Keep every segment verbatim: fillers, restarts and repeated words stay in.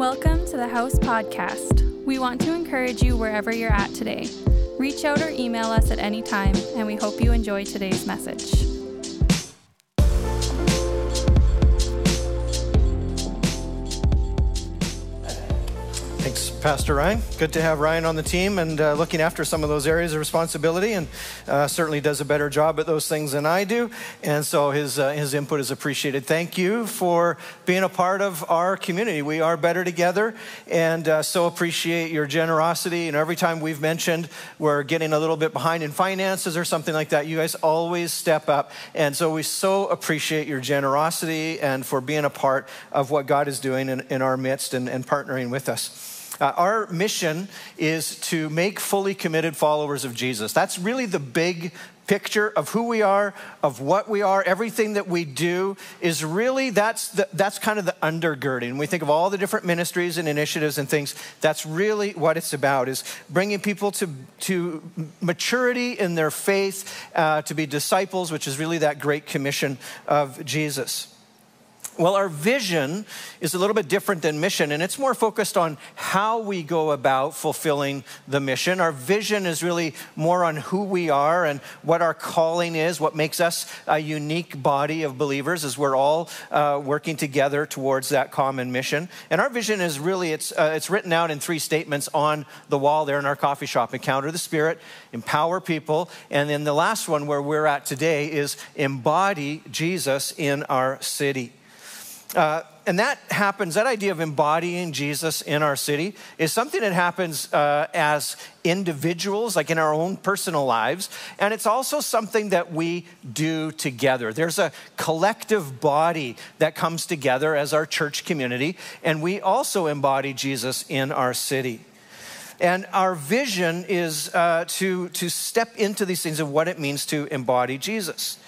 Welcome to the House Podcast. We want to encourage you wherever you're at today. Reach out or email us at any time, and we hope you enjoy today's message. Thanks, Pastor Ryan. Good to have Ryan on the team and uh, looking after some of those areas of responsibility, and uh, certainly does a better job at those things than I do. And so his uh, his input is appreciated. Thank you for being a part of our community. We are better together, and uh, so appreciate your generosity. And every time we've mentioned we're getting a little bit behind in finances or something like that, you guys always step up. And so we so appreciate your generosity and for being a part of what God is doing in, in our midst and, and partnering with us. Uh, our mission is to make fully committed followers of Jesus. That's really the big picture of who we are, of what we are. Everything that we do is really, that's the, that's kind of the undergirding. When we think of all the different ministries and initiatives and things, that's really what it's about, is bringing people to, to maturity in their faith, uh, to be disciples, which is really that great commission of Jesus. Well, our vision is a little bit different than mission, and it's more focused on how we go about fulfilling the mission. Our vision is really more on who we are and what our calling is, what makes us a unique body of believers as we're all uh, working together towards that common mission. And our vision is really, it's uh, it's written out in three statements on the wall there in our coffee shop: encounter the Spirit, empower people, and then the last one where we're at today is embody Jesus in our city. Uh, and that happens, that idea of embodying Jesus in our city is something that happens uh, as individuals, like in our own personal lives. And it's also something that we do together. There's a collective body that comes together as our church community, and we also embody Jesus in our city. And our vision is uh, to, to step into these things of what it means to embody Jesus.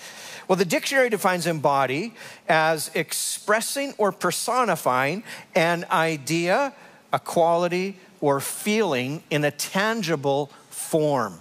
Well, the dictionary defines embody as expressing or personifying an idea, a quality, or feeling in a tangible form.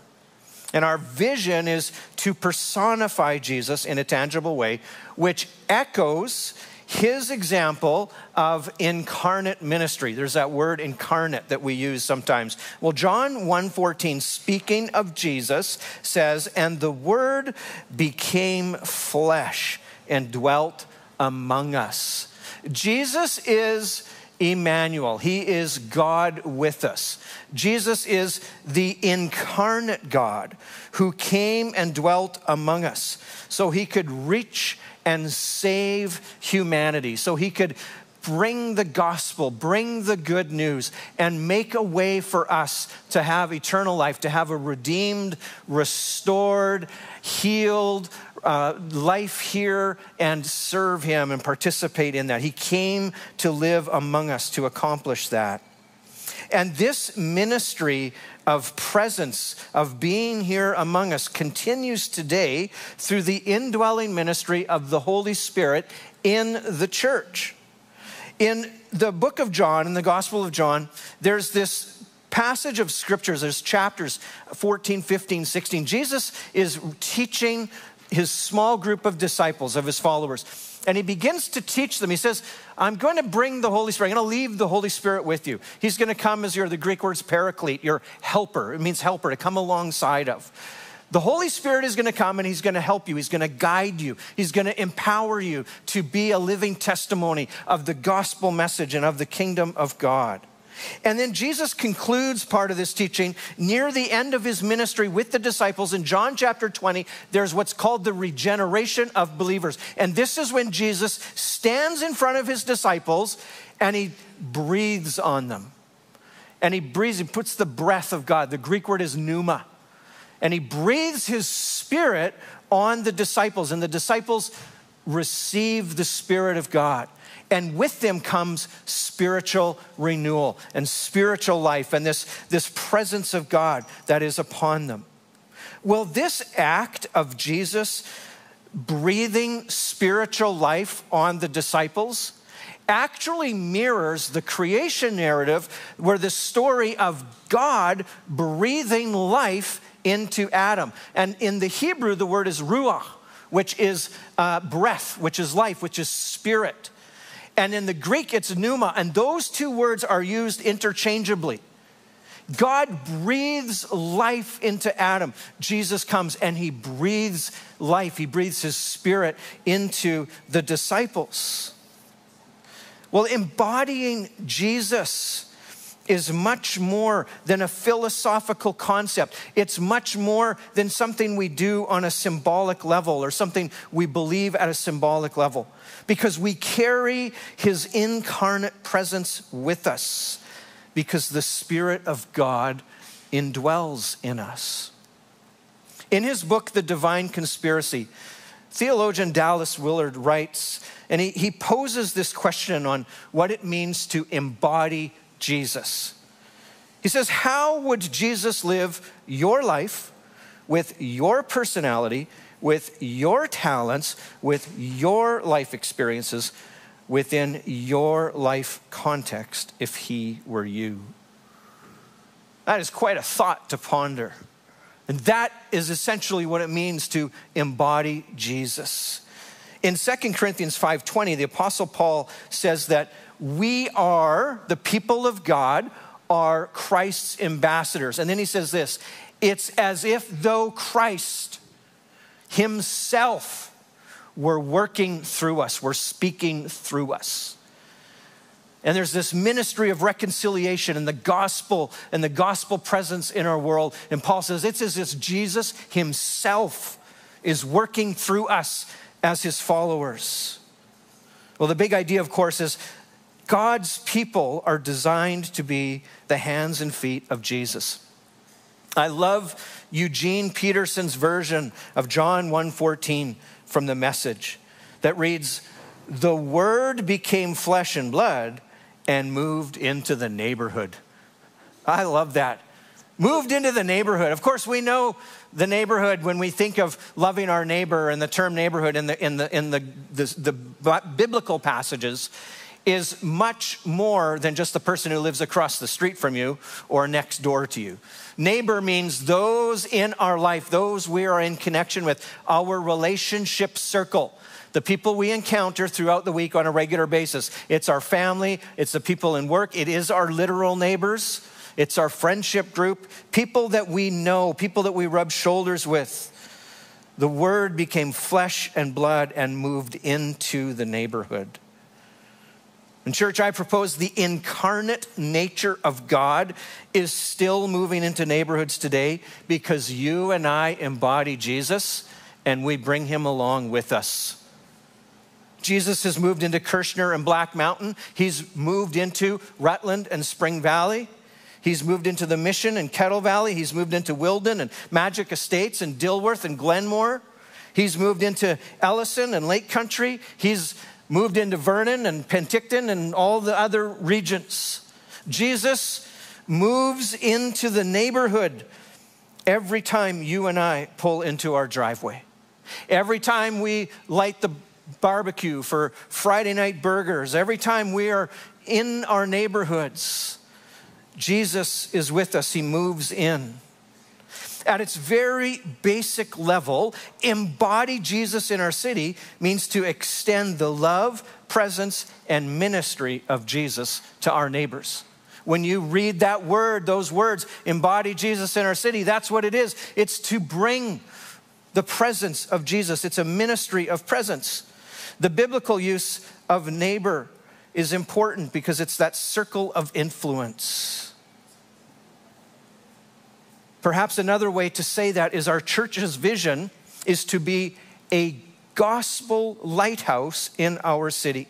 And our vision is to personify Jesus in a tangible way, which echoes his example of incarnate ministry. There's that word incarnate that we use sometimes. Well, John one fourteen, speaking of Jesus, says, "And the Word became flesh and dwelt among us." Jesus is Emmanuel. He is God with us. Jesus is the incarnate God who came and dwelt among us so he could reach and save humanity, so he could bring the gospel, bring the good news, and make a way for us to have eternal life, to have a redeemed, restored, healed uh, life here, and serve him and participate in that. He came to live among us to accomplish that. And this ministry of presence, of being here among us, continues today through the indwelling ministry of the Holy Spirit in the church. In the book of John, in the Gospel of John, there's this passage of scriptures, there's chapters fourteen, fifteen, sixteen. Jesus is teaching his small group of disciples, of his followers. And he begins to teach them. He says, I'm going to bring the Holy Spirit. I'm going to leave the Holy Spirit with you. He's going to come as your, the Greek word's paraclete, your helper. It means helper, to come alongside of. The Holy Spirit is going to come and he's going to help you. He's going to guide you. He's going to empower you to be a living testimony of the gospel message and of the kingdom of God. And then Jesus concludes part of this teaching near the end of his ministry with the disciples. In John chapter twenty, there's what's called the regeneration of believers. And this is when Jesus stands in front of his disciples and he breathes on them. And he breathes, he puts the breath of God. The Greek word is pneuma. And he breathes his spirit on the disciples. And the disciples receive the Spirit of God. And with them comes spiritual renewal and spiritual life and this, this presence of God that is upon them. Well, this act of Jesus breathing spiritual life on the disciples actually mirrors the creation narrative, where the story of God breathing life into Adam. And in the Hebrew, the word is ruach, which is uh, breath, which is life, which is spirit. and in the Greek it's pneuma, and those two words are used interchangeably. God breathes life into Adam. Jesus comes and he breathes life. He breathes his spirit into the disciples. Well, embodying Jesus is much more than a philosophical concept. It's much more than something we do on a symbolic level or something we believe at a symbolic level, because we carry his incarnate presence with us, because the Spirit of God indwells in us. In his book, The Divine Conspiracy, theologian Dallas Willard writes, and he, he poses this question on what it means to embody Jesus. He says, how would Jesus live your life with your personality, with your talents, with your life experiences, within your life context, if he were you? That is quite a thought to ponder. And that is essentially what it means to embody Jesus. In Second Corinthians five twenty, the Apostle Paul says that we are, the people of God, are Christ's ambassadors. And then he says this, it's as if though Christ himself were working through us. We're speaking through us. And there's this ministry of reconciliation and the gospel and the gospel presence in our world. And Paul says, it's as if Jesus himself is working through us as his followers. Well, the big idea, of course, is God's people are designed to be the hands and feet of Jesus. I love Eugene Peterson's version of John one fourteen. From The Message, that reads, the Word became flesh and blood and moved into the neighborhood. I love that. Moved into the neighborhood. Of course, we know the neighborhood when we think of loving our neighbor, and the term neighborhood in the in the in the the, the biblical passages is much more than just the person who lives across the street from you or next door to you. Neighbor means those in our life, those we are in connection with, our relationship circle, the people we encounter throughout the week on a regular basis. It's our family, it's the people in work, it is our literal neighbors, it's our friendship group, people that we know, people that we rub shoulders with. The Word became flesh and blood and moved into the neighborhood. In church, I propose the incarnate nature of God is still moving into neighborhoods today because you and I embody Jesus and we bring him along with us. Jesus has moved into Kirshner and Black Mountain. He's moved into Rutland and Spring Valley. He's moved into the Mission and Kettle Valley. He's moved into Wilden and Magic Estates and Dilworth and Glenmore. He's moved into Ellison and Lake Country. He's moved into Vernon and Penticton and all the other regions. Jesus moves into the neighborhood every time you and I pull into our driveway. Every time we light the barbecue for Friday night burgers, every time we are in our neighborhoods, Jesus is with us. He moves in. At its very basic level, embody Jesus in our city means to extend the love, presence, and ministry of Jesus to our neighbors. When you read that word, those words, embody Jesus in our city, that's what it is. It's to bring the presence of Jesus. It's a ministry of presence. The biblical use of neighbor is important because it's that circle of influence. Perhaps another way to say that is our church's vision is to be a gospel lighthouse in our city.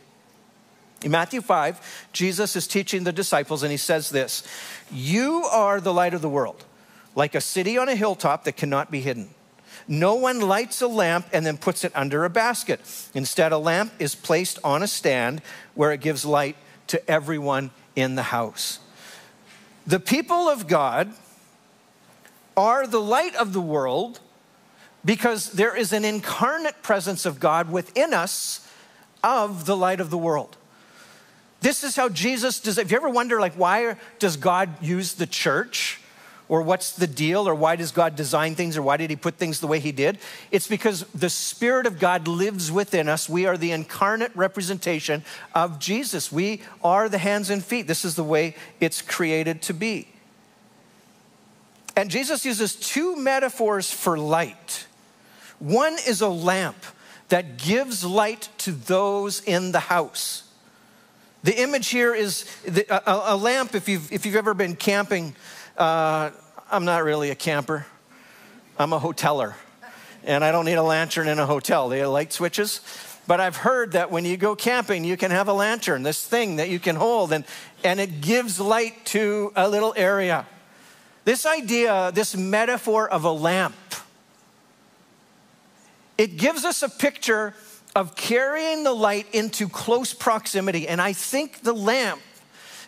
In Matthew five, Jesus is teaching the disciples and he says this, you are the light of the world, like a city on a hilltop that cannot be hidden. No one lights a lamp and then puts it under a basket. Instead, a lamp is placed on a stand where it gives light to everyone in the house. The people of God are the light of the world because there is an incarnate presence of God within us of the light of the world. This is how Jesus does. If you ever wonder, like, why does God use the church or what's the deal, or why does God design things, or why did he put things the way he did? It's because the Spirit of God lives within us. We are the incarnate representation of Jesus. We are the hands and feet. This is the way it's created to be. And Jesus uses two metaphors for light. One is a lamp that gives light to those in the house. The image here is the, a, a lamp. If you've, if you've ever been camping, uh, I'm not really a camper. I'm a hoteler, and I don't need a lantern in a hotel. They have light switches. But I've heard that when you go camping, you can have a lantern, this thing that you can hold, and, and it gives light to a little area. This idea, this metaphor of a lamp, it gives us a picture of carrying the light into close proximity. And I think the lamp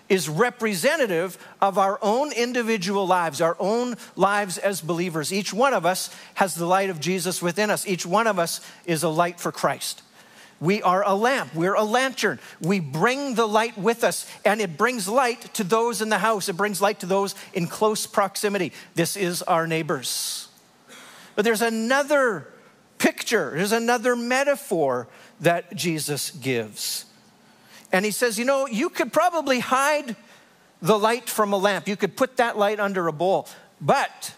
is representative of our own individual lives, our own lives as believers. Each one of us has the light of Jesus within us. Each one of us is a light for Christ. We are a lamp. We're a lantern. We bring the light with us, and it brings light to those in the house. It brings light to those in close proximity. This is our neighbors. But there's another picture, there's another metaphor that Jesus gives. And he says, you know, you could probably hide the light from a lamp. You could put that light under a bowl. But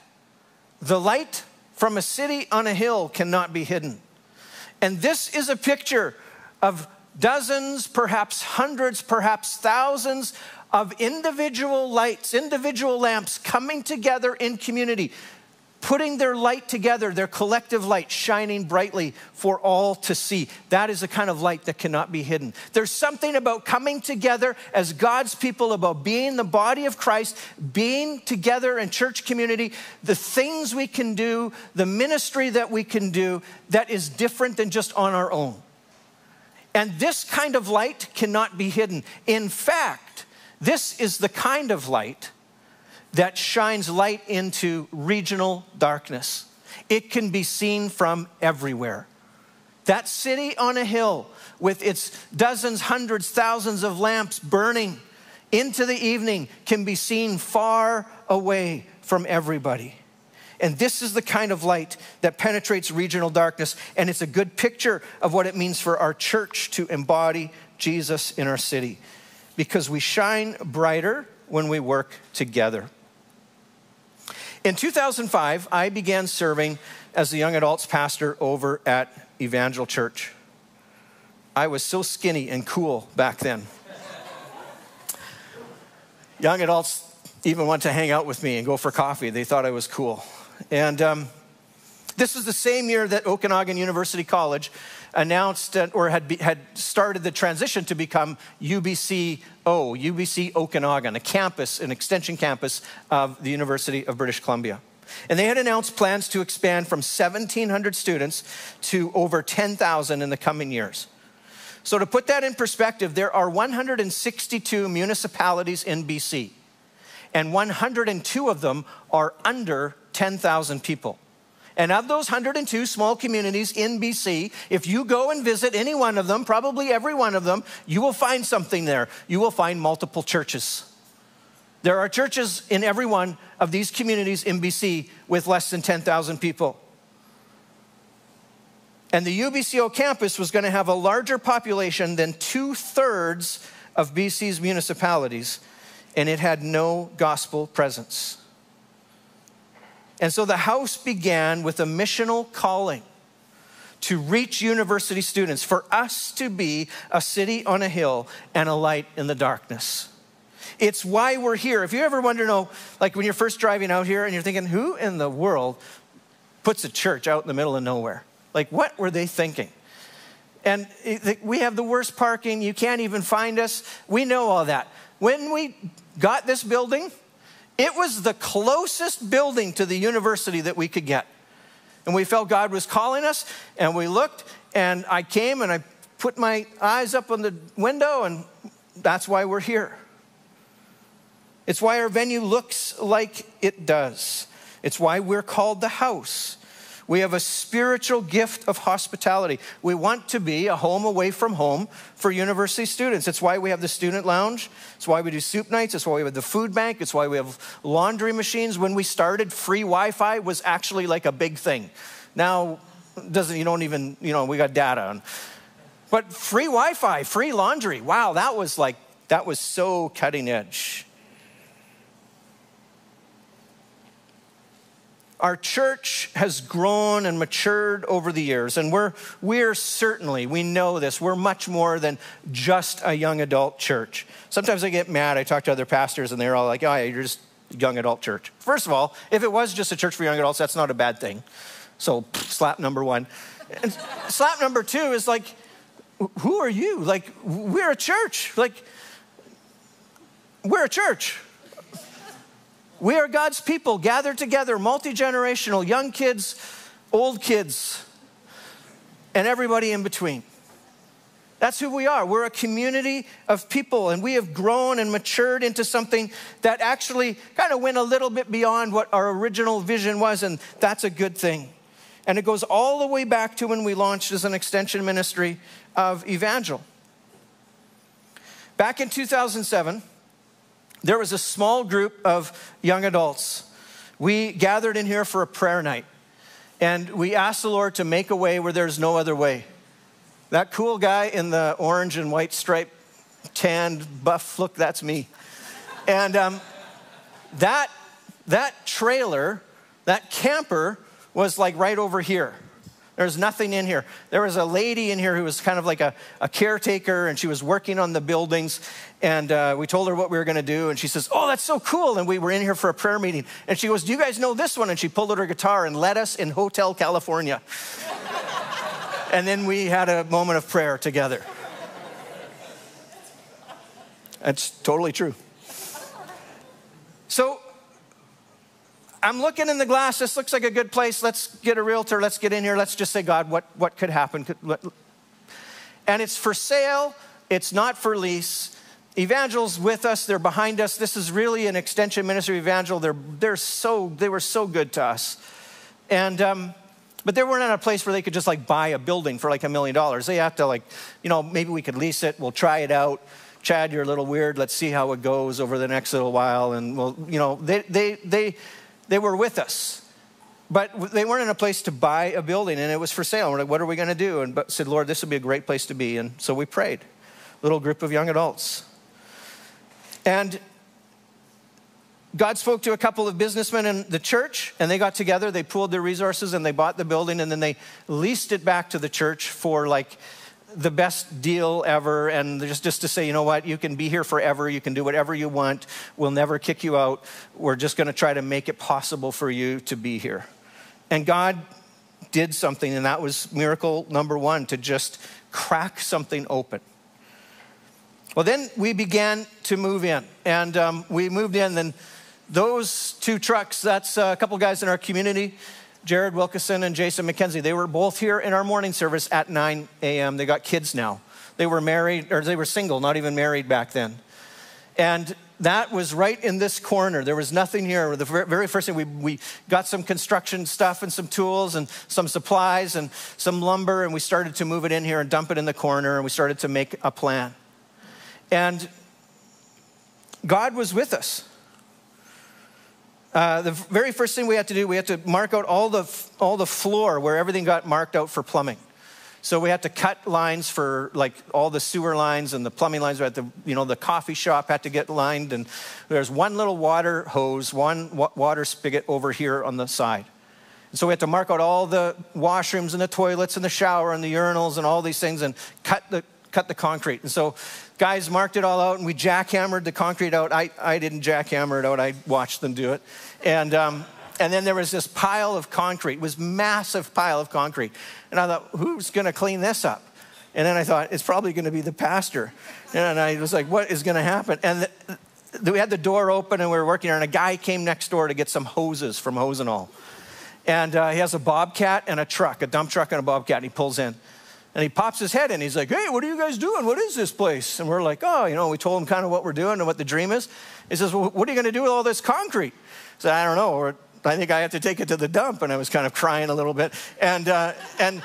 the light from a city on a hill cannot be hidden. And this is a picture of dozens, perhaps hundreds, perhaps thousands of individual lights, individual lamps coming together in community, putting their light together, their collective light shining brightly for all to see. That is the kind of light that cannot be hidden. There's something about coming together as God's people, about being the body of Christ, being together in church community, the things we can do, the ministry that we can do that is different than just on our own. And this kind of light cannot be hidden. In fact, this is the kind of light that shines light into regional darkness. It can be seen from everywhere. That city on a hill with its dozens, hundreds, thousands of lamps burning into the evening can be seen far away from everybody. And this is the kind of light that penetrates regional darkness, and it's a good picture of what it means for our church to embody Jesus in our city, because we shine brighter when we work together. In two thousand five, I began serving as the young adults pastor over at Evangel Church. I was so skinny and cool back then. Young adults even wanted to hang out with me and go for coffee. They thought I was cool. And um, this was the same year that Okanagan University College announced or had, be, had started the transition to become U B C O, U B C Okanagan, a campus, an extension campus of the University of British Columbia. And they had announced plans to expand from seventeen hundred students to over ten thousand in the coming years. So to put that in perspective, there are one hundred sixty-two municipalities in B C, and one hundred two of them are under ten thousand people. And of those one hundred two small communities in B C, if you go and visit any one of them, probably every one of them, you will find something there. You will find multiple churches. There are churches in every one of these communities in B C with less than ten thousand people. And the U B C O campus was going to have a larger population than two-thirds of B C's municipalities, and it had no gospel presence. And so the house began with a missional calling to reach university students, for us to be a city on a hill and a light in the darkness. It's why we're here. If you ever wonder, you know, like when you're first driving out here and you're thinking, who in the world puts a church out in the middle of nowhere? Like, what were they thinking? And we have the worst parking. You can't even find us. We know all that. When we got this building, it was the closest building to the university that we could get. And we felt God was calling us, and we looked, and I came and I put my eyes up on the window, and that's why we're here. It's why our venue looks like it does. It's why we're called the house. We have a spiritual gift of hospitality. We want to be a home away from home for university students. It's why we have the student lounge. It's why we do soup nights. It's why we have the food bank. It's why we have laundry machines. When we started, free Wi-Fi was actually like a big thing. Now, doesn't you don't even, you know, we got data on. But free Wi-Fi, free laundry. Wow, that was like, that was so cutting edge. Our church has grown and matured over the years, and we're, we're certainly, we know this, we're much more than just a young adult church. Sometimes I get mad, I talk to other pastors, and they're all like, oh, yeah, you're just a young adult church. First of all, if it was just a church for young adults, that's not a bad thing. So, pff, slap number one. And slap number two is like, who are you? Like, we're a church. Like, we're a church. We are God's people gathered together, multi-generational, young kids, old kids, and everybody in between. That's who we are. We're a community of people, and we have grown and matured into something that actually kind of went a little bit beyond what our original vision was, and that's a good thing. And it goes all the way back to when we launched as an extension ministry of Evangel. Back in two thousand seven, there was a small group of young adults. We gathered in here for a prayer night, and we asked the Lord to make a way where there's no other way. That cool guy in the orange and white striped, tanned, buff look, that's me. And um, that, that trailer, that camper, was like right over here. There's nothing in here. There was a lady in here who was kind of like a, a caretaker, and she was working on the buildings, and uh, we told her what we were gonna do, and she says, oh, that's so cool, and we were in here for a prayer meeting. And she goes, do you guys know this one? And she pulled out her guitar and led us in Hotel California. And then we had a moment of prayer together. That's totally true. So, I'm looking in the glass, this looks like a good place, let's get a realtor, let's get in here, let's just say, God, what, what could happen? And it's for sale, it's not for lease. Evangel's with us, they're behind us. This is really an extension ministry of Evangel. They're, they're so, they were so good to us. And, um, but they weren't in a place where they could just like buy a building for like a million dollars. They have to like, you know, maybe we could lease it, we'll try it out. Chad, you're a little weird, let's see how it goes over the next little while. And well, you know, they, they, they, They were with us, but they weren't in a place to buy a building, and it was for sale. We're like, what are we going to do? And but said, Lord, this would be a great place to be. And so we prayed, little group of young adults. And God spoke to a couple of businessmen in the church, and they got together, they pooled their resources, and they bought the building, and then they leased it back to the church for like the best deal ever, and just, just to say, you know what, you can be here forever, you can do whatever you want, we'll never kick you out, we're just gonna try to make it possible for you to be here. And God did something, and that was miracle number one, to just crack something open. Well, then we began to move in, and um, we moved in, and those two trucks, that's a couple guys in our community, Jared Wilkison and Jason McKenzie, they were both here in our morning service at nine a m They got kids now. They were married, or they were single, not even married back then. And that was right in this corner. There was nothing here. The very first thing, we, we got some construction stuff and some tools and some supplies and some lumber, and we started to move it in here and dump it in the corner, and we started to make a plan. And God was with us. Uh, the very first thing we had to do, we had to mark out all the all the floor where everything got marked out for plumbing. So we had to cut lines for like all the sewer lines and the plumbing lines. We had to, you know, the coffee shop had to get lined, and there's one little water hose, one w- water spigot over here on the side. And so we had to mark out all the washrooms and the toilets and the shower and the urinals and all these things, and cut the cut the concrete. And so guys marked it all out, and we jackhammered the concrete out. I, I didn't jackhammer it out, I watched them do it. And um, and then there was this pile of concrete, it was massive pile of concrete. And I thought, who's gonna clean this up? And then I thought, it's probably gonna be the pastor. And I was like, what is gonna happen? And the, the, we had the door open, and we were working there, and a guy came next door to get some hoses from Hose and All. And uh, he has a Bobcat and a truck, a dump truck and a Bobcat, and he pulls in. And he pops his head in. He's like, hey, what are you guys doing? What is this place? And we're like, oh, you know, we told him kind of what we're doing and what the dream is. He says, well, what are you going to do with all this concrete? I said, I don't know. We're I think I have to take it to the dump. And I was kind of crying a little bit. And uh, and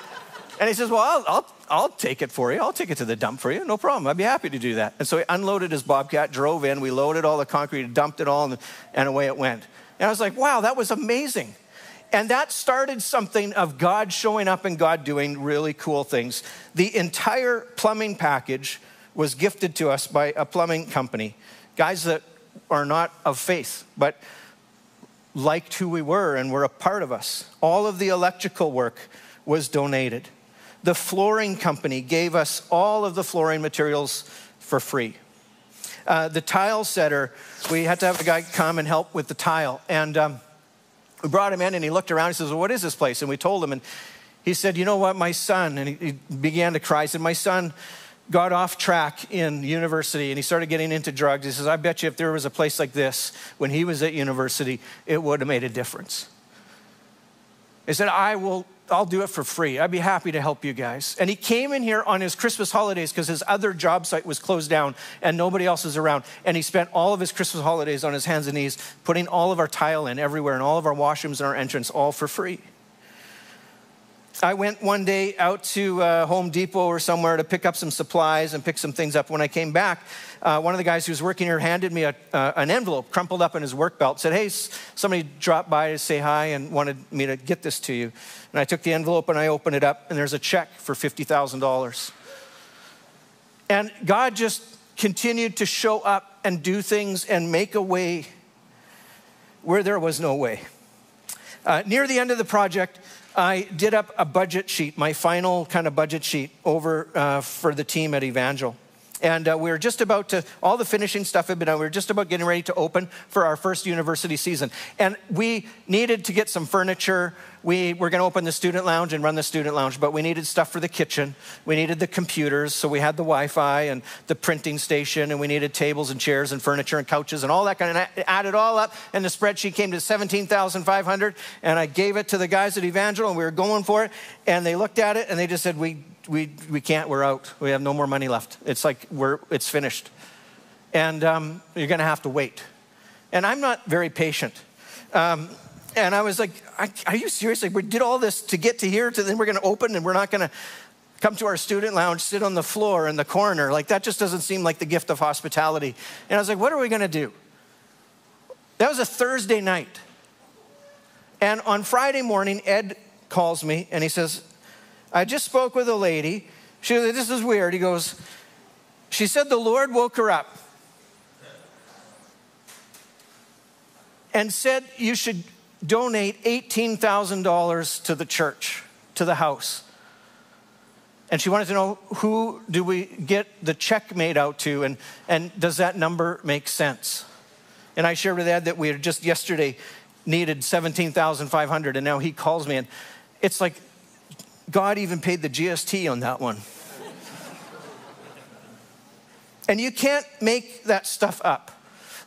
and he says, well, I'll, I'll, I'll take it for you. I'll take it to the dump for you. No problem. I'd be happy to do that. And so he unloaded his Bobcat, drove in. We loaded all the concrete, dumped it all, and, and away it went. And I was like, wow, that was amazing. And that started something of God showing up and God doing really cool things. The entire plumbing package was gifted to us by a plumbing company. Guys that are not of faith, but liked who we were and were a part of us. All of the electrical work was donated. The flooring company gave us all of the flooring materials for free. Uh, the tile setter, we had to have a guy come and help with the tile. And um, we brought him in and he looked around and says, well, what is this place? And we told him and he said, you know what, my son, and he, he began to cry. He said, my son got off track in university and he started getting into drugs. He says, I bet you if there was a place like this when he was at university, it would have made a difference. He said, I will, I'll do it for free. I'd be happy to help you guys. And he came in here on his Christmas holidays because his other job site was closed down and nobody else was around. And he spent all of his Christmas holidays on his hands and knees, putting all of our tile in everywhere and all of our washrooms and our entrance, all for free. I went one day out to uh, Home Depot or somewhere to pick up some supplies and pick some things up. When I came back, uh, one of the guys who was working here handed me a, uh, an envelope crumpled up in his work belt, said, hey, somebody dropped by to say hi and wanted me to get this to you. And I took the envelope and I opened it up and there's a check for fifty thousand dollars. And God just continued to show up and do things and make a way where there was no way. Uh, near the end of the project, I did up a budget sheet, my final kind of budget sheet over uh, for the team at Evangel. And uh, we were just about to, all the finishing stuff had been done. We were just about getting ready to open for our first university season. And we needed to get some furniture. We were going to open the student lounge and run the student lounge, but we needed stuff for the kitchen. We needed the computers, so we had the Wi-Fi and the printing station, and we needed tables and chairs and furniture and couches and all that kind of, and I added it all up, and the spreadsheet came to seventeen thousand five hundred dollars, and I gave it to the guys at Evangel, and we were going for it, and they looked at it, and they just said, we We we can't, we're out. We have no more money left. It's like, we're it's finished. And um, you're gonna have to wait. And I'm not very patient. Um, and I was like, I, are you serious? Like, we did all this to get to here, to then we're gonna open and we're not gonna come to our student lounge, sit on the floor in the corner. Like, that just doesn't seem like the gift of hospitality. And I was like, what are we gonna do? That was a Thursday night. And on Friday morning, Ed calls me and he says, I just spoke with a lady. She was like, this is weird. He goes, she said the Lord woke her up and said you should donate eighteen thousand dollars to the church, to the house. And she wanted to know, who do we get the check made out to, and, and does that number make sense? And I shared with Ed that we had just yesterday needed seventeen thousand five hundred dollars, and now he calls me, and it's like, God even paid the G S T on that one. And you can't make that stuff up.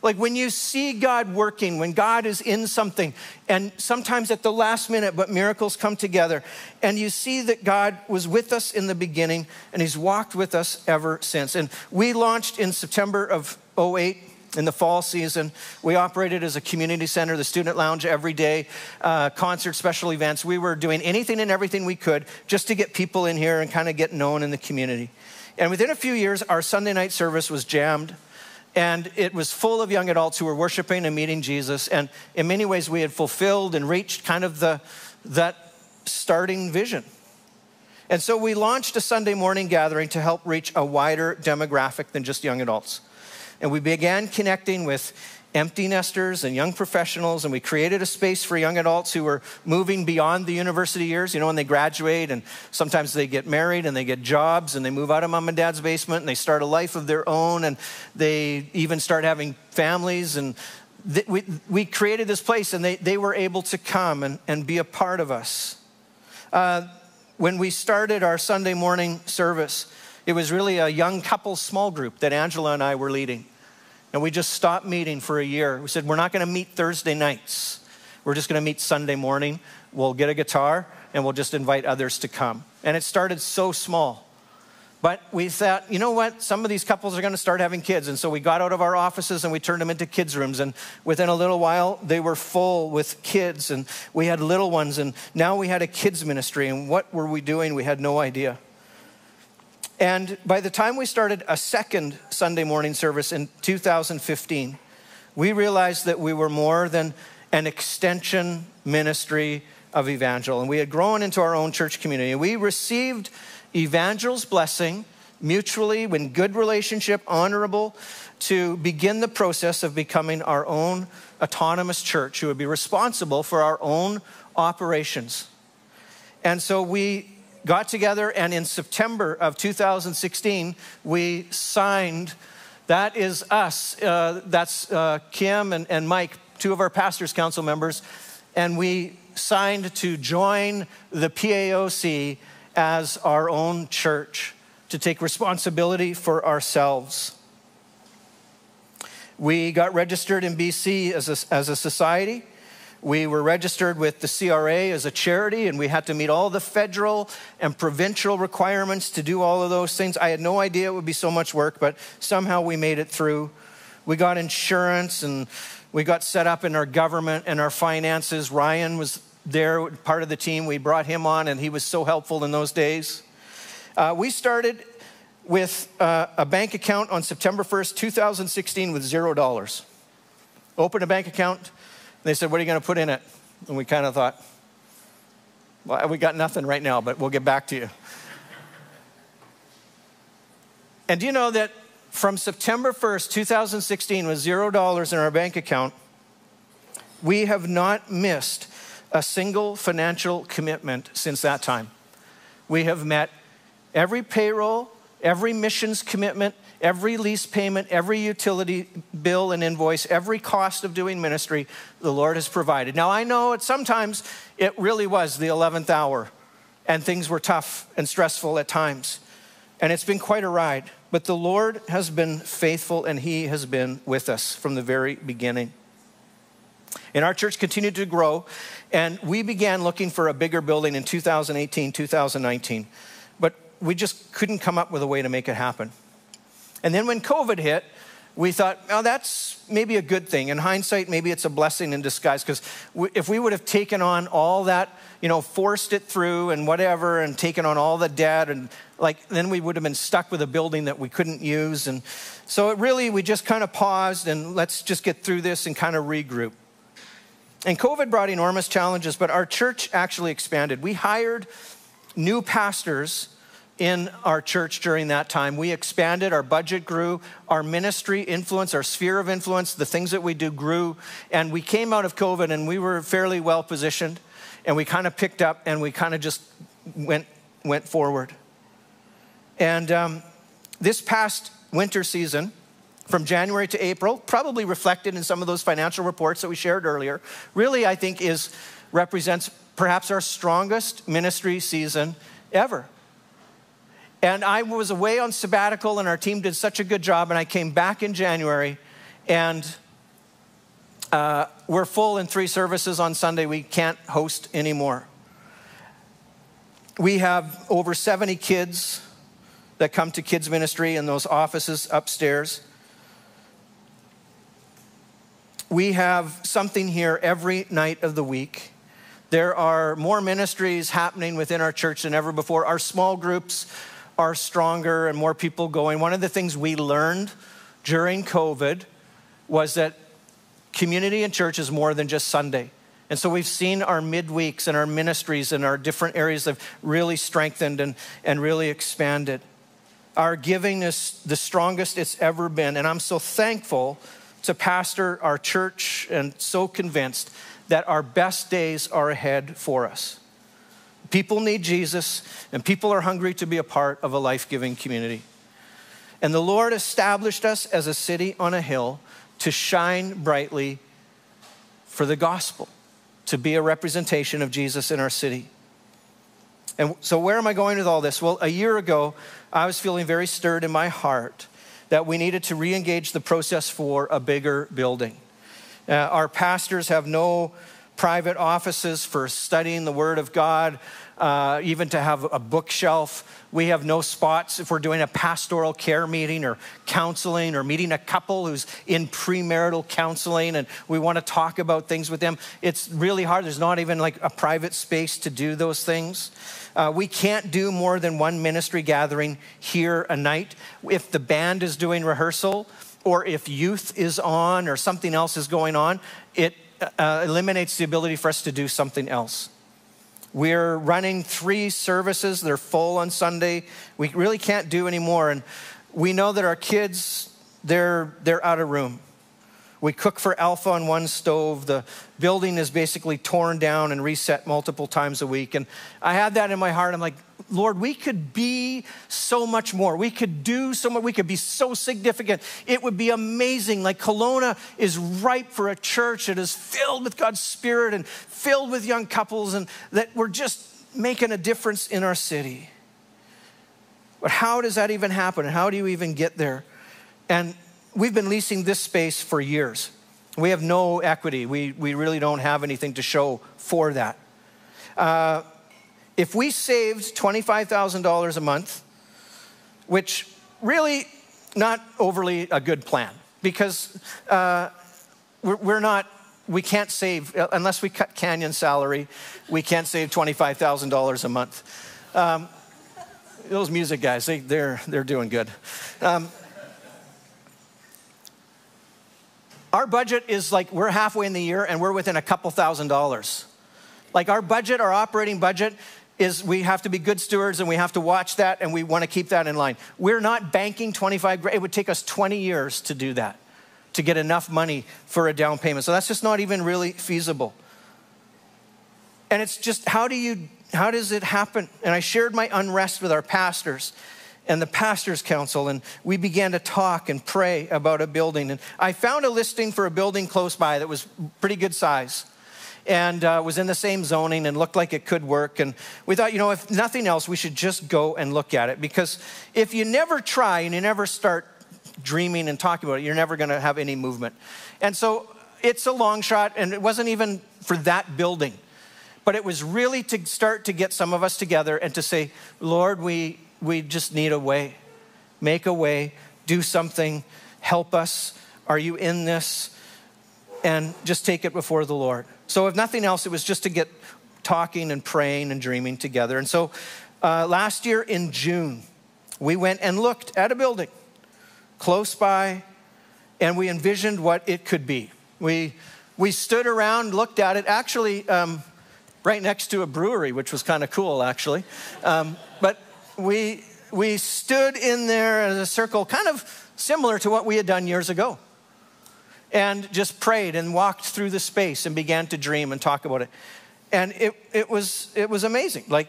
Like, when you see God working, when God is in something, and sometimes at the last minute, but miracles come together, and you see that God was with us in the beginning, and he's walked with us ever since. And we launched in September of oh eight. In the fall season, we operated as a community center, the student lounge every day, uh, concerts, special events. We were doing anything and everything we could just to get people in here and kind of get known in the community. And within a few years, our Sunday night service was jammed, and it was full of young adults who were worshiping and meeting Jesus. And in many ways, we had fulfilled and reached kind of the, that starting vision. And so we launched a Sunday morning gathering to help reach a wider demographic than just young adults. And we began connecting with empty nesters and young professionals, and we created a space for young adults who were moving beyond the university years, you know, when they graduate, and sometimes they get married, and they get jobs, and they move out of mom and dad's basement, and they start a life of their own, and they even start having families, and th- we, we created this place, and they, they were able to come and, and be a part of us. Uh, when we started our Sunday morning service, it was really a young couple small group that Angela and I were leading. And we just stopped meeting for a year. We said, we're not going to meet Thursday nights. We're just going to meet Sunday morning. We'll get a guitar and we'll just invite others to come. And it started so small. But we thought, you know what? Some of these couples are going to start having kids. And so we got out of our offices and we turned them into kids' rooms. And within a little while, they were full with kids. And we had little ones. And now we had a kids' ministry. And what were we doing? We had no idea. And by the time we started a second Sunday morning service in two thousand fifteen, we realized that we were more than an extension ministry of Evangel. And we had grown into our own church community. We received Evangel's blessing mutually, in good relationship, honorable, to begin the process of becoming our own autonomous church who would be responsible for our own operations. And so we got together, and in September of two thousand sixteen, we signed. That is us. Uh, that's uh, Kim and, and Mike, two of our pastors' council members, and we signed to join the P A O C as our own church, to take responsibility for ourselves. We got registered in B C as a, as a society. We were registered with the C R A as a charity, and we had to meet all the federal and provincial requirements to do all of those things. I had no idea it would be so much work, but somehow we made it through. We got insurance, and we got set up in our government and our finances. Ryan was there, part of the team. We brought him on, and he was so helpful in those days. Uh, we started with uh, a bank account on September first, two thousand sixteen with zero dollars. Opened a bank account, and they said, what are you going to put in it? And we kind of thought, well, we got nothing right now, but we'll get back to you. And do you know that from September first, two thousand sixteen with zero dollars in our bank account, we have not missed a single financial commitment since that time. We have met every payroll, every missions commitment, every lease payment, every utility bill and invoice, every cost of doing ministry the Lord has provided. Now I know it, sometimes it really was the eleventh hour and things were tough and stressful at times. And it's been quite a ride, but the Lord has been faithful and he has been with us from the very beginning. And our church continued to grow, and we began looking for a bigger building in two thousand eighteen, two thousand nineteen. But we just couldn't come up with a way to make it happen. And then when COVID hit, we thought, oh, that's maybe a good thing. In hindsight, maybe it's a blessing in disguise, because if we would have taken on all that, you know, forced it through and whatever, and taken on all the debt, and like, then we would have been stuck with a building that we couldn't use. And so it really, we just kind of paused and let's just get through this and kind of regroup. And COVID brought enormous challenges, but our church actually expanded. We hired new pastors in our church during that time. We expanded, our budget grew, our ministry influence, our sphere of influence, the things that we do grew. And we came out of COVID and we were fairly well positioned, and we kind of picked up and we kind of just went, went forward. And um, this past winter season, from January to April, probably reflected in some of those financial reports that we shared earlier, really I think is represents perhaps our strongest ministry season ever. And I was away on sabbatical and our team did such a good job, and I came back in January, and uh, we're full in three services on Sunday. We can't host anymore. We have over seventy kids that come to kids ministry in those offices upstairs. We have something here every night of the week. There are more ministries happening within our church than ever before. Our small groups are stronger and more people going. One of the things we learned during COVID was that community and church is more than just Sunday. And so we've seen our midweeks and our ministries and our different areas have really strengthened and, and really expanded. Our giving is the strongest it's ever been. And I'm so thankful to pastor our church, and so convinced that our best days are ahead for us. People need Jesus, and people are hungry to be a part of a life-giving community. And the Lord established us as a city on a hill to shine brightly for the gospel, to be a representation of Jesus in our city. And so where am I going with all this? Well, a year ago, I was feeling very stirred in my heart that we needed to re-engage the process for a bigger building. Uh, our pastors have no private offices for studying the Word of God. uh, even to have a bookshelf. We have no spots if we're doing a pastoral care meeting or counseling or meeting a couple who's in premarital counseling and we want to talk about things with them. It's really hard. There's not even like a private space to do those things. Uh, we can't do more than one ministry gathering here a night. If the band is doing rehearsal or if youth is on or something else is going on, it uh, eliminates the ability for us to do something else. We're running three services. They're full on Sunday. We really can't do any more. And we know that our kids, they're, they're out of room. We cook for Alpha on one stove. The building is basically torn down and reset multiple times a week. And I had that in my heart. I'm like, Lord, we could be so much more. We could do so much. We could be so significant. It would be amazing. Like Kelowna is ripe for a church that is filled with God's Spirit and filled with young couples and that we're just making a difference in our city. But how does that even happen? And how do you even get there? And we've been leasing this space for years. We have no equity. We, we really don't have anything to show for that. Uh, if we saved twenty-five thousand dollars a month, which really not overly a good plan because uh, we're, we're not, we can't save, unless we cut Canyon's salary, we can't save twenty-five thousand dollars a month. Um, those music guys, they, they're, they're doing good. Um, Our budget is like, we're halfway in the year and we're within a couple thousand dollars. Like our budget, our operating budget is we have to be good stewards and we have to watch that and we want to keep that in line. We're not banking twenty-five grand. It would take us twenty years to do that, to get enough money for a down payment. So that's just not even really feasible. And it's just, how do you, how does it happen? And I shared my unrest with our pastors and the pastor's council, and we began to talk and pray about a building. And I found a listing for a building close by that was pretty good size and uh, was in the same zoning and looked like it could work. And we thought, you know, if nothing else, we should just go and look at it, because if you never try and you never start dreaming and talking about it, you're never gonna have any movement. And so it's a long shot, and it wasn't even for that building, but it was really to start to get some of us together and to say, Lord, we, We just need a way. Make a way, do something, help us. Are you in this? And just take it before the Lord. So if nothing else, it was just to get talking and praying and dreaming together. And so uh, last year in June, we went and looked at a building close by, and we envisioned what it could be. We, we stood around, looked at it, actually um, right next to a brewery, which was kind of cool, actually. Um, but We we stood in there in a circle, kind of similar to what we had done years ago, and just prayed and walked through the space and began to dream and talk about it. And it it was it was amazing. Like,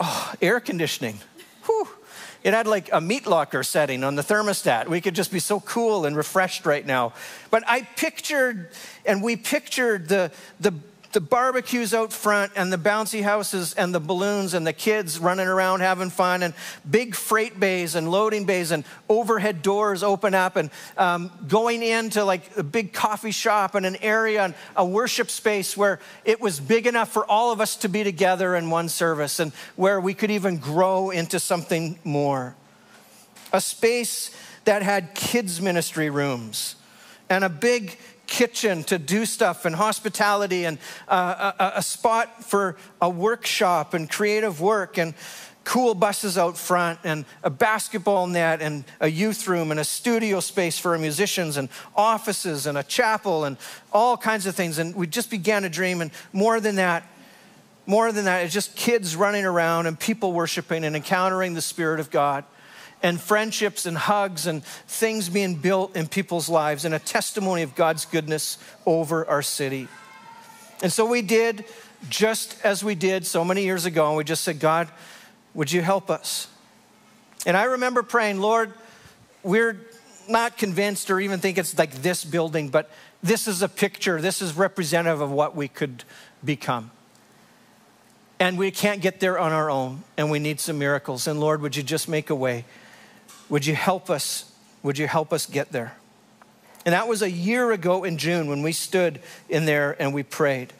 oh, air conditioning. Whew. It had like a meat locker setting on the thermostat. We could just be so cool and refreshed right now. But I pictured, and we pictured the the. the barbecues out front and the bouncy houses and the balloons and the kids running around having fun and big freight bays and loading bays and overhead doors open up and um, going into like a big coffee shop and an area and a worship space where it was big enough for all of us to be together in one service and where we could even grow into something more. A space that had kids ministry rooms and a big kitchen to do stuff and hospitality and uh, a, a spot for a workshop and creative work and cool buses out front and a basketball net and a youth room and a studio space for musicians and offices and a chapel and all kinds of things. And we just began to dream, and more than that, more than that, it's just kids running around and people worshiping and encountering the Spirit of God, and friendships and hugs and things being built in people's lives and a testimony of God's goodness over our city. And so we did just as we did so many years ago, and we just said, God, would you help us? And I remember praying, Lord, we're not convinced or even think it's like this building, but this is a picture. This is representative of what we could become. And we can't get there on our own, and we need some miracles. And Lord, would you just make a way? Would you help us? Would you help us get there? And that was a year ago in June when we stood in there and we prayed.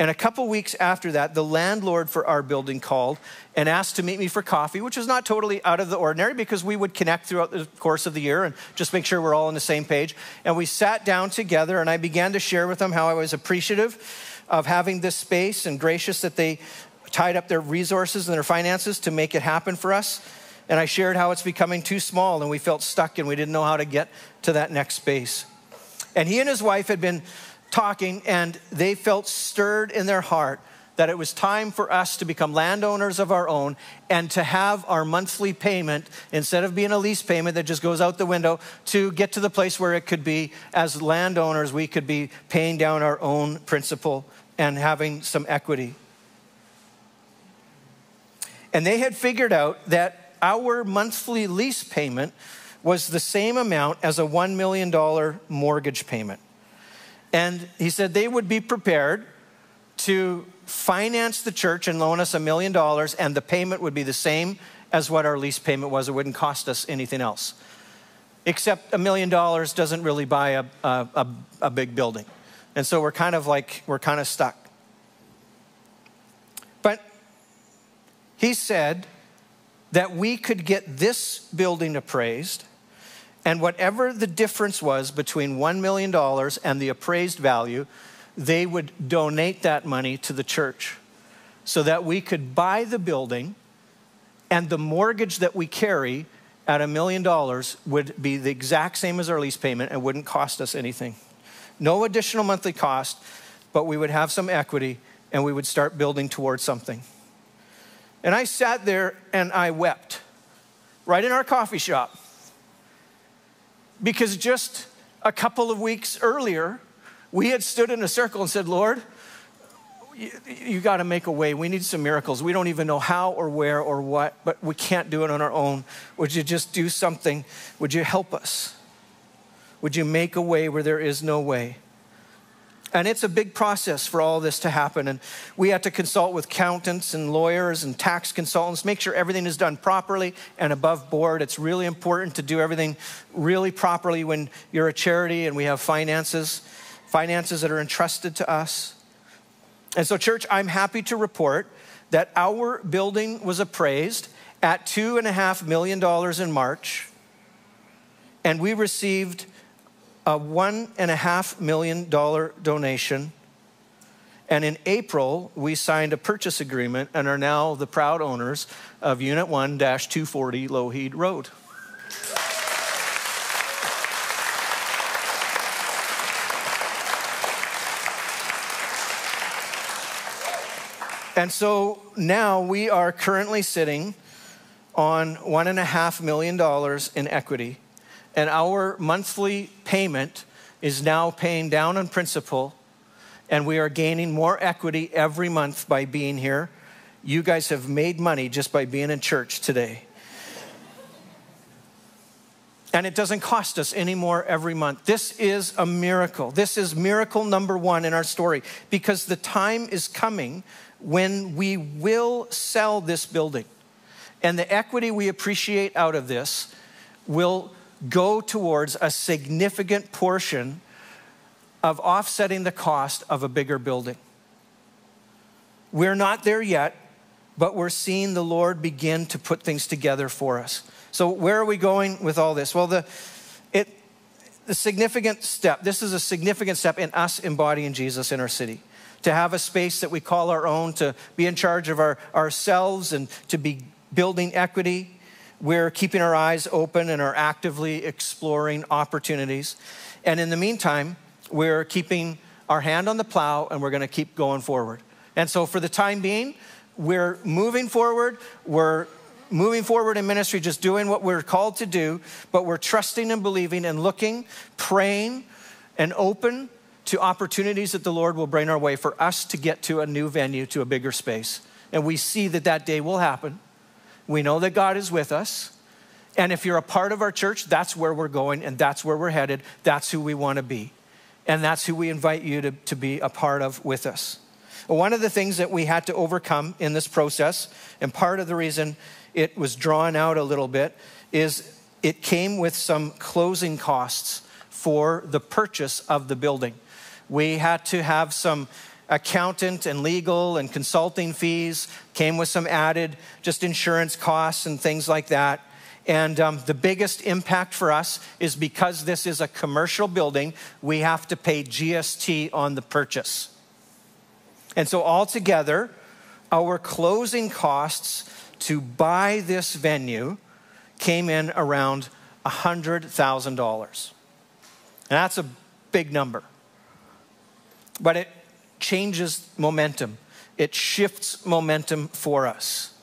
And a couple weeks after that, the landlord for our building called and asked to meet me for coffee, which was not totally out of the ordinary because we would connect throughout the course of the year and just make sure we're all on the same page. And we sat down together and I began to share with them how I was appreciative of having this space and gracious that they tied up their resources and their finances to make it happen for us. And I shared how it's becoming too small and we felt stuck and we didn't know how to get to that next space. And he and his wife had been talking and they felt stirred in their heart that it was time for us to become landowners of our own and to have our monthly payment, instead of being a lease payment that just goes out the window, to get to the place where it could be, as landowners, we could be paying down our own principal and having some equity. And they had figured out that our monthly lease payment was the same amount as a one million dollars mortgage payment. And he said they would be prepared to finance the church and loan us a million dollars, and the payment would be the same as what our lease payment was. It wouldn't cost us anything else. Except a million dollars doesn't really buy a, a, a, a big building. And so we're kind of like, we're kind of stuck. But he said that we could get this building appraised, and whatever the difference was between one million dollars and the appraised value, they would donate that money to the church so that we could buy the building, and the mortgage that we carry at a million dollars would be the exact same as our lease payment and wouldn't cost us anything. No additional monthly cost, but we would have some equity and we would start building towards something. And I sat there and I wept right in our coffee shop, because just a couple of weeks earlier, we had stood in a circle and said, Lord, you, you got to make a way. We need some miracles. We don't even know how or where or what, but we can't do it on our own. Would you just do something? Would you help us? Would you make a way where there is no way? And it's a big process for all this to happen. And we had to consult with accountants and lawyers and tax consultants, make sure everything is done properly and above board. It's really important to do everything really properly when you're a charity and we have finances, finances that are entrusted to us. And so, church, I'm happy to report that our building was appraised at two and a half million dollars in March. And we received a one and a half million dollar donation. And in April, we signed a purchase agreement and are now the proud owners of Unit one dash two forty Lougheed Road. And so now we are currently sitting on one and a half million dollars in equity. And our monthly payment is now paying down on principal, and we are gaining more equity every month by being here. You guys have made money just by being in church today. And it doesn't cost us any more every month. This is a miracle. This is miracle number one in our story, because the time is coming when we will sell this building. And the equity we appreciate out of this will go towards a significant portion of offsetting the cost of a bigger building. We're not there yet, but we're seeing the Lord begin to put things together for us. So where are we going with all this? Well, the it the significant step, this is a significant step in us embodying Jesus in our city, to have a space that we call our own, to be in charge of our, ourselves and to be building equity. We're keeping our eyes open and are actively exploring opportunities. And in the meantime, we're keeping our hand on the plow and we're going to keep going forward. And so for the time being, we're moving forward. We're moving forward in ministry, just doing what we're called to do, but we're trusting and believing and looking, praying, and open to opportunities that the Lord will bring our way for us to get to a new venue, to a bigger space. And we see that that day will happen. We know that God is with us. And if you're a part of our church, that's where we're going and that's where we're headed. That's who we want to be. And that's who we invite you to, to be a part of with us. One of the things that we had to overcome in this process, and part of the reason it was drawn out a little bit, is it came with some closing costs for the purchase of the building. We had to have some accountant and legal and consulting fees, came with some added just insurance costs and things like that. And um, the biggest impact for us is because this is a commercial building, we have to pay G S T on the purchase. And so altogether, our closing costs to buy this venue came in around one hundred thousand dollars. And that's a big number. But it changes momentum. It shifts momentum for us.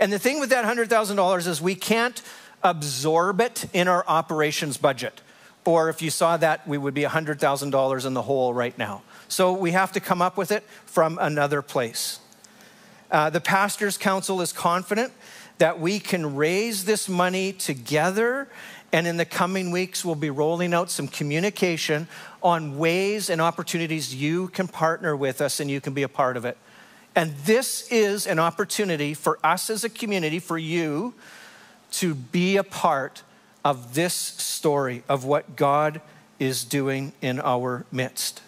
And the thing with that one hundred thousand dollars is we can't absorb it in our operations budget. Or if you saw that, we would be one hundred thousand dollars in the hole right now. So we have to come up with it from another place. Uh, the Pastors' Council is confident that we can raise this money together, and in the coming weeks, we'll be rolling out some communication on ways and opportunities you can partner with us and you can be a part of it. And this is an opportunity for us as a community, for you to be a part of this story of what God is doing in our midst.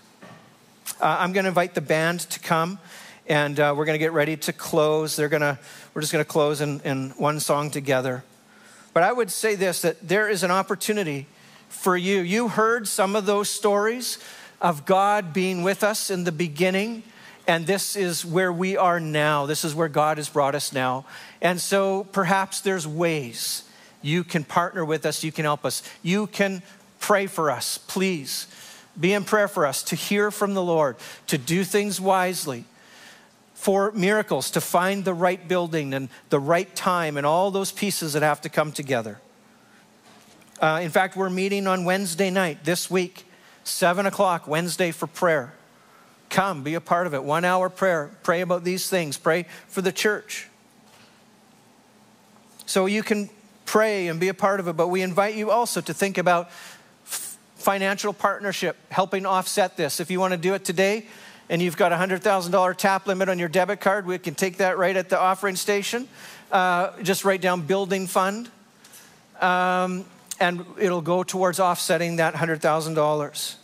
Uh, I'm gonna invite the band to come, and uh, we're gonna get ready to close. They're gonna, we're just gonna close in, in one song together. But I would say this, that there is an opportunity for you. You heard some of those stories of God being with us in the beginning, and this is where we are now. This is where God has brought us now. And so perhaps there's ways you can partner with us, you can help us. You can pray for us, please. Be in prayer for us to hear from the Lord, to do things wisely, for miracles, to find the right building and the right time and all those pieces that have to come together. Uh, in fact, we're meeting on Wednesday night this week, seven o'clock Wednesday for prayer. Come, be a part of it. One hour prayer. Pray about these things. Pray for the church. So you can pray and be a part of it, but we invite you also to think about f- financial partnership, helping offset this. If you want to do it today, and you've got a one hundred thousand dollars tap limit on your debit card, we can take that right at the offering station. Uh, just write down building fund, um, and it'll go towards offsetting that one hundred thousand dollars.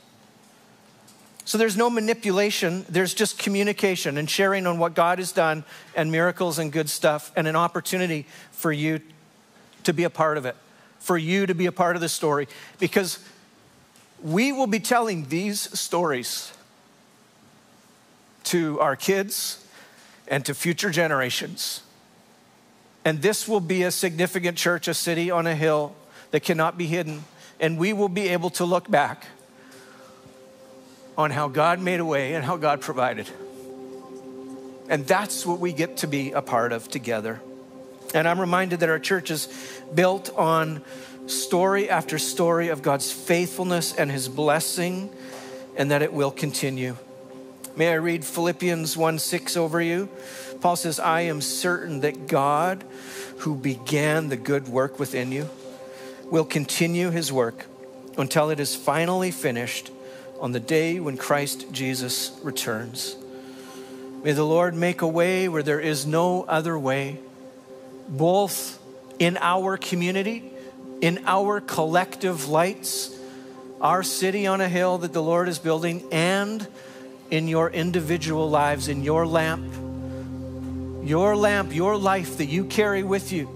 So there's no manipulation, there's just communication and sharing on what God has done and miracles and good stuff, and an opportunity for you to be a part of it, for you to be a part of the story, because we will be telling these stories to our kids and to future generations. And this will be a significant church, a city on a hill that cannot be hidden. And we will be able to look back on how God made a way and how God provided. And that's what we get to be a part of together. And I'm reminded that our church is built on story after story of God's faithfulness and his blessing, and that it will continue. May I read Philippians one six over you? Paul says, I am certain that God, who began the good work within you, will continue his work until it is finally finished on the day when Christ Jesus returns. May the Lord make a way where there is no other way, both in our community, in our collective lights, our city on a hill that the Lord is building, and in your individual lives, in your lamp, your lamp, your life that you carry with you,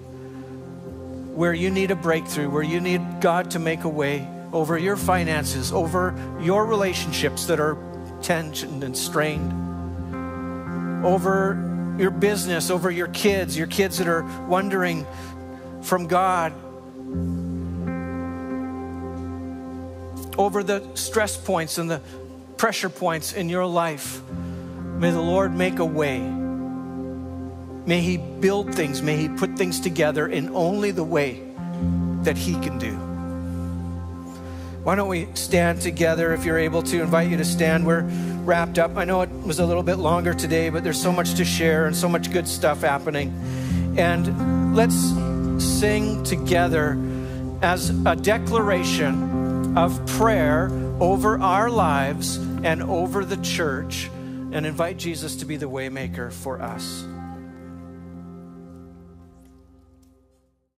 where you need a breakthrough, where you need God to make a way over your finances, over your relationships that are tensioned and strained, over your business, over your kids, your kids that are wandering from God, over the stress points and the pressure points in your life. May the Lord make a way. May he build things. May he put things together in only the way that he can do. Why don't we stand together if you're able to? I invite you to stand. We're wrapped up. I know it was a little bit longer today, but there's so much to share and so much good stuff happening. And let's sing together as a declaration of prayer over our lives and over the church, and invite Jesus to be the waymaker for us.